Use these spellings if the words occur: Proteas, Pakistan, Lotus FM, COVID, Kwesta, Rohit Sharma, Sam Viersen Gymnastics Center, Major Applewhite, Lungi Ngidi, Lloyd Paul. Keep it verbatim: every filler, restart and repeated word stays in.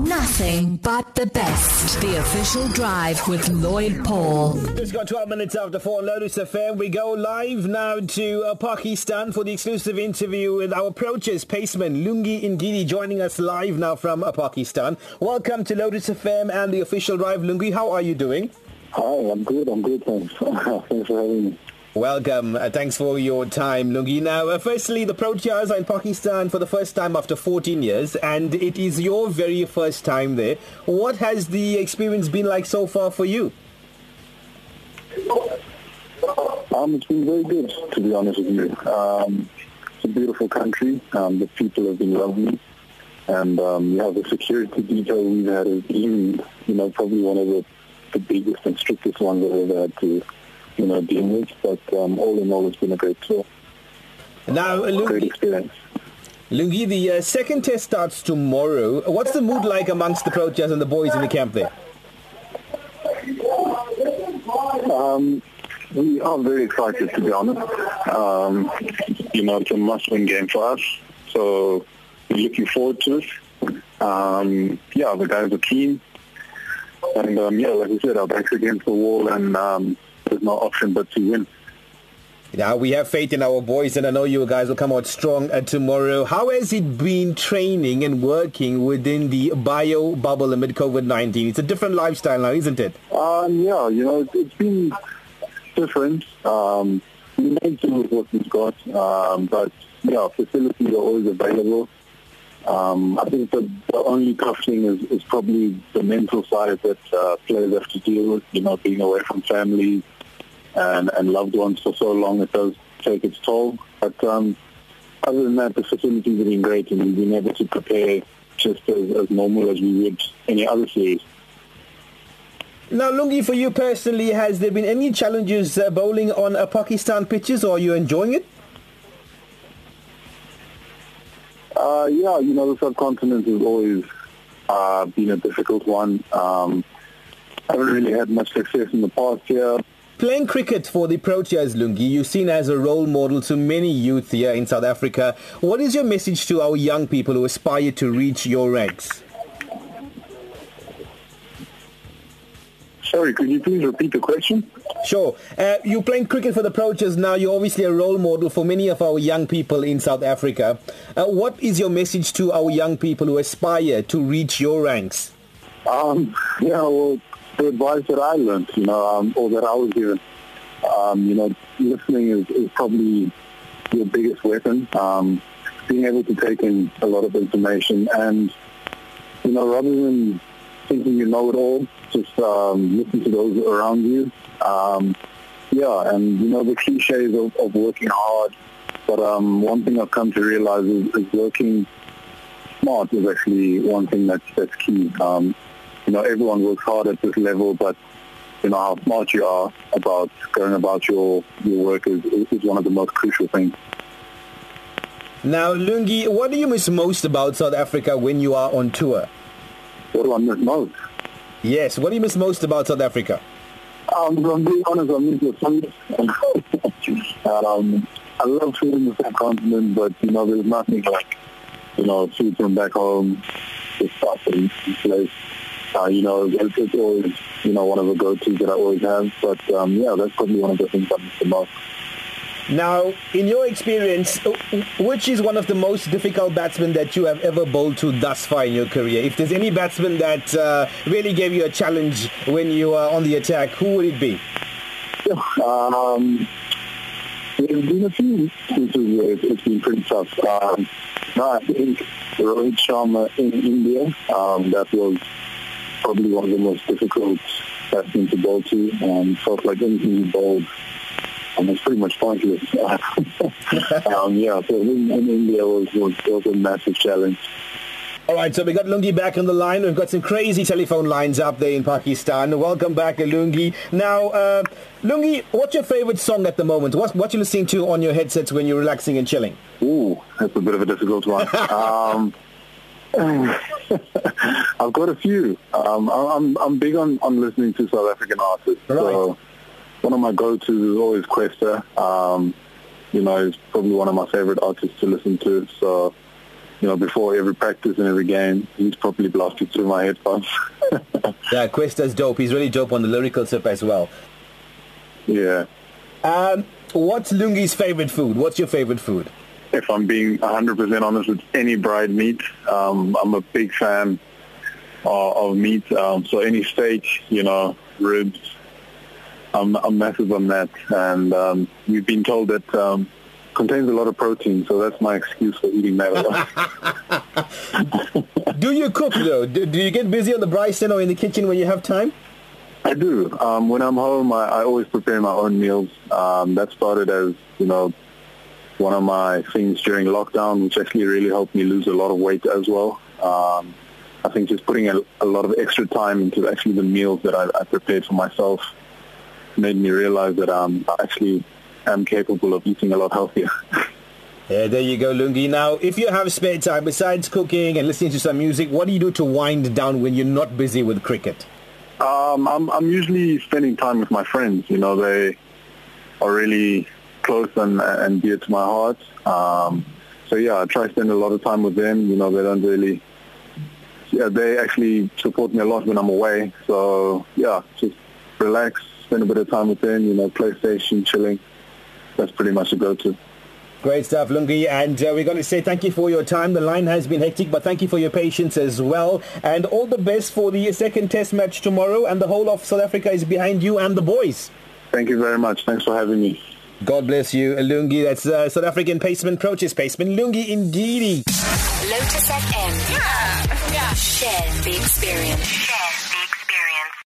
Nothing but the best. The Official Drive with Lloyd Paul. It's got twelve minutes after four on Lotus F M. We go live now to uh, Pakistan for the exclusive interview with our Proteas paceman, Lungi Ngidi, joining us live now from uh, Pakistan. Welcome to Lotus F M and the Official Drive. Lungi, how are you doing? Hi, I'm good, I'm good, thanks. Thanks for having me. Welcome. Uh, thanks for your time, Lungi. Now, uh, firstly, the Proteas are in Pakistan for the first time after fourteen years, and it is your very first time there. What has the experience been like so far for you? Um, it's been very good, to be honest with you. Um, it's a beautiful country. Um, the people have been lovely. And um, you have the security detail we've had as being, you know, probably one of the, the biggest and strictest ones that we've ever had to you know, dealing with, but um, all in all, it's been a great tour. Now, Lungi, great experience. Lungi, the uh, second test starts tomorrow. What's the mood like amongst the Proteas and the boys in the camp there? Um, we are very excited, to be honest. Um, you know, it's a must-win game for us, so we're looking forward to it. Um, yeah, the guys are keen, and um, yeah, like I said, our backs against the wall, and um, there's no option but to win. Now, we have faith in our boys, and I know you guys will come out strong uh, tomorrow. How has it been training and working within the bio bubble amid COVID nineteen? It's a different lifestyle now, isn't it? Um, yeah, you know, it's, it's been different. Um, we made do with what we've got, um, but, yeah, facilities are always available. Um, I think the, the only tough thing is, is probably the mental side that uh, players have to deal with, you know, being away from family and, and loved ones for so long. It does take its toll. But um, other than that, the facilities have been great, and we've been able to prepare just as, as normal as we would any other series. Now, Lungi, for you personally, has there been any challenges uh, bowling on uh, Pakistan pitches, or are you enjoying it? Uh, yeah, you know, the subcontinent has always uh, been a difficult one. Um, I haven't really had much success in the past year. Playing cricket for the Proteas, Lungi, you're seen as a role model to many youth here in South Africa. What is your message to our young people who aspire to reach your ranks? Sorry, could you please repeat the question? Sure. Uh, you're playing cricket for the Proteas now. You're obviously a role model for many of our young people in South Africa. Uh, what is your message to our young people who aspire to reach your ranks? Um, yeah, well, the advice that I learned, you know, um, or that I was given, um, you know, listening is, is probably your biggest weapon. Um, being able to take in a lot of information and, you know, rather than thinking you know it all, just um, listen to those around you. Um, yeah, and you know the cliches of, of working hard, but um, one thing I've come to realize is, is working smart is actually one thing that's, that's key. Um, you know, everyone works hard at this level, but you know how smart you are about going about your, your work is, is one of the most crucial things. Now, Lungi, what do you miss most about South Africa when you are on tour? What do I miss most? Yes, what do you miss most about South Africa? Um, if I'm being honest, I miss the food. um, I love food in the subcontinent, but, you know, there's nothing like, you know, food from back home, the stuff in place. Uh, you know, it's always, you know, one of the go-tos that I always have. But, um, yeah, that's probably one of the things I miss the most. Now, in your experience, which is one of the most difficult batsmen that you have ever bowled to thus far in your career? If there's any batsman that uh, really gave you a challenge when you were on the attack, who would it be? Um, there's been a few instances where it's been pretty tough. Um, no, I think Rohit Sharma in India, um, that was probably one of the most difficult batsmen to bowl to. Um, felt like anything he bowled, and it's pretty much pointless. um, yeah, so in, in India was, was, was a massive challenge. All right, so we got Lungi back on the line. We've got some crazy telephone lines up there in Pakistan. Welcome back, Lungi. Now, uh, Lungi, what's your favorite song at the moment? What, what are you listening to on your headsets when you're relaxing and chilling? Ooh, that's a bit of a difficult one. um, I've got a few. Um, I'm, I'm big on, on listening to South African artists. Right. So one of my go-tos is always Kwesta. Um, you know, he's probably one of my favorite artists to listen to. So, you know, before every practice and every game, he's probably blasted through my headphones. Yeah, Kwesta's dope. He's really dope on the lyrical tip as well. Yeah. Um, what's Lungi's favourite food? What's your favourite food? If I'm being one hundred percent honest, it's any dried meat. Um, I'm a big fan uh, of meat. Um, so any steak, you know, ribs, I'm, I'm massive on that. And um, we've been told that... Um, contains a lot of protein, so that's my excuse for eating that a lot. Do you cook, though? Do, do you get busy on the Bryson or in the kitchen when you have time? I do. Um, when I'm home, I, I always prepare my own meals. Um, that started as, you know, one of my things during lockdown, which actually really helped me lose a lot of weight as well. Um, I think just putting a, a lot of extra time into actually the meals that I, I prepared for myself made me realize that I'm actually... I'm capable of eating a lot healthier. Yeah, there you go, Lungi. Now, if you have spare time, besides cooking and listening to some music, what do you do to wind down when you're not busy with cricket? Um, I'm, I'm usually spending time with my friends. You know, they are really close and, and dear to my heart. Um, so, yeah, I try to spend a lot of time with them. You know, they don't really... Yeah, they actually support me a lot when I'm away. So, yeah, just relax, spend a bit of time with them, you know, PlayStation, chilling. That's pretty much a go-to. Great stuff, Lungi. And uh, we're going to say thank you for your time. The line has been hectic, but thank you for your patience as well. And all the best for the second test match tomorrow. And the whole of South Africa is behind you and the boys. Thank you very much. Thanks for having me. God bless you, Lungi. That's uh, South African paceman, Proteas paceman, Lungi Ngidi. Lotus F M. Yeah. Yeah. Share the experience.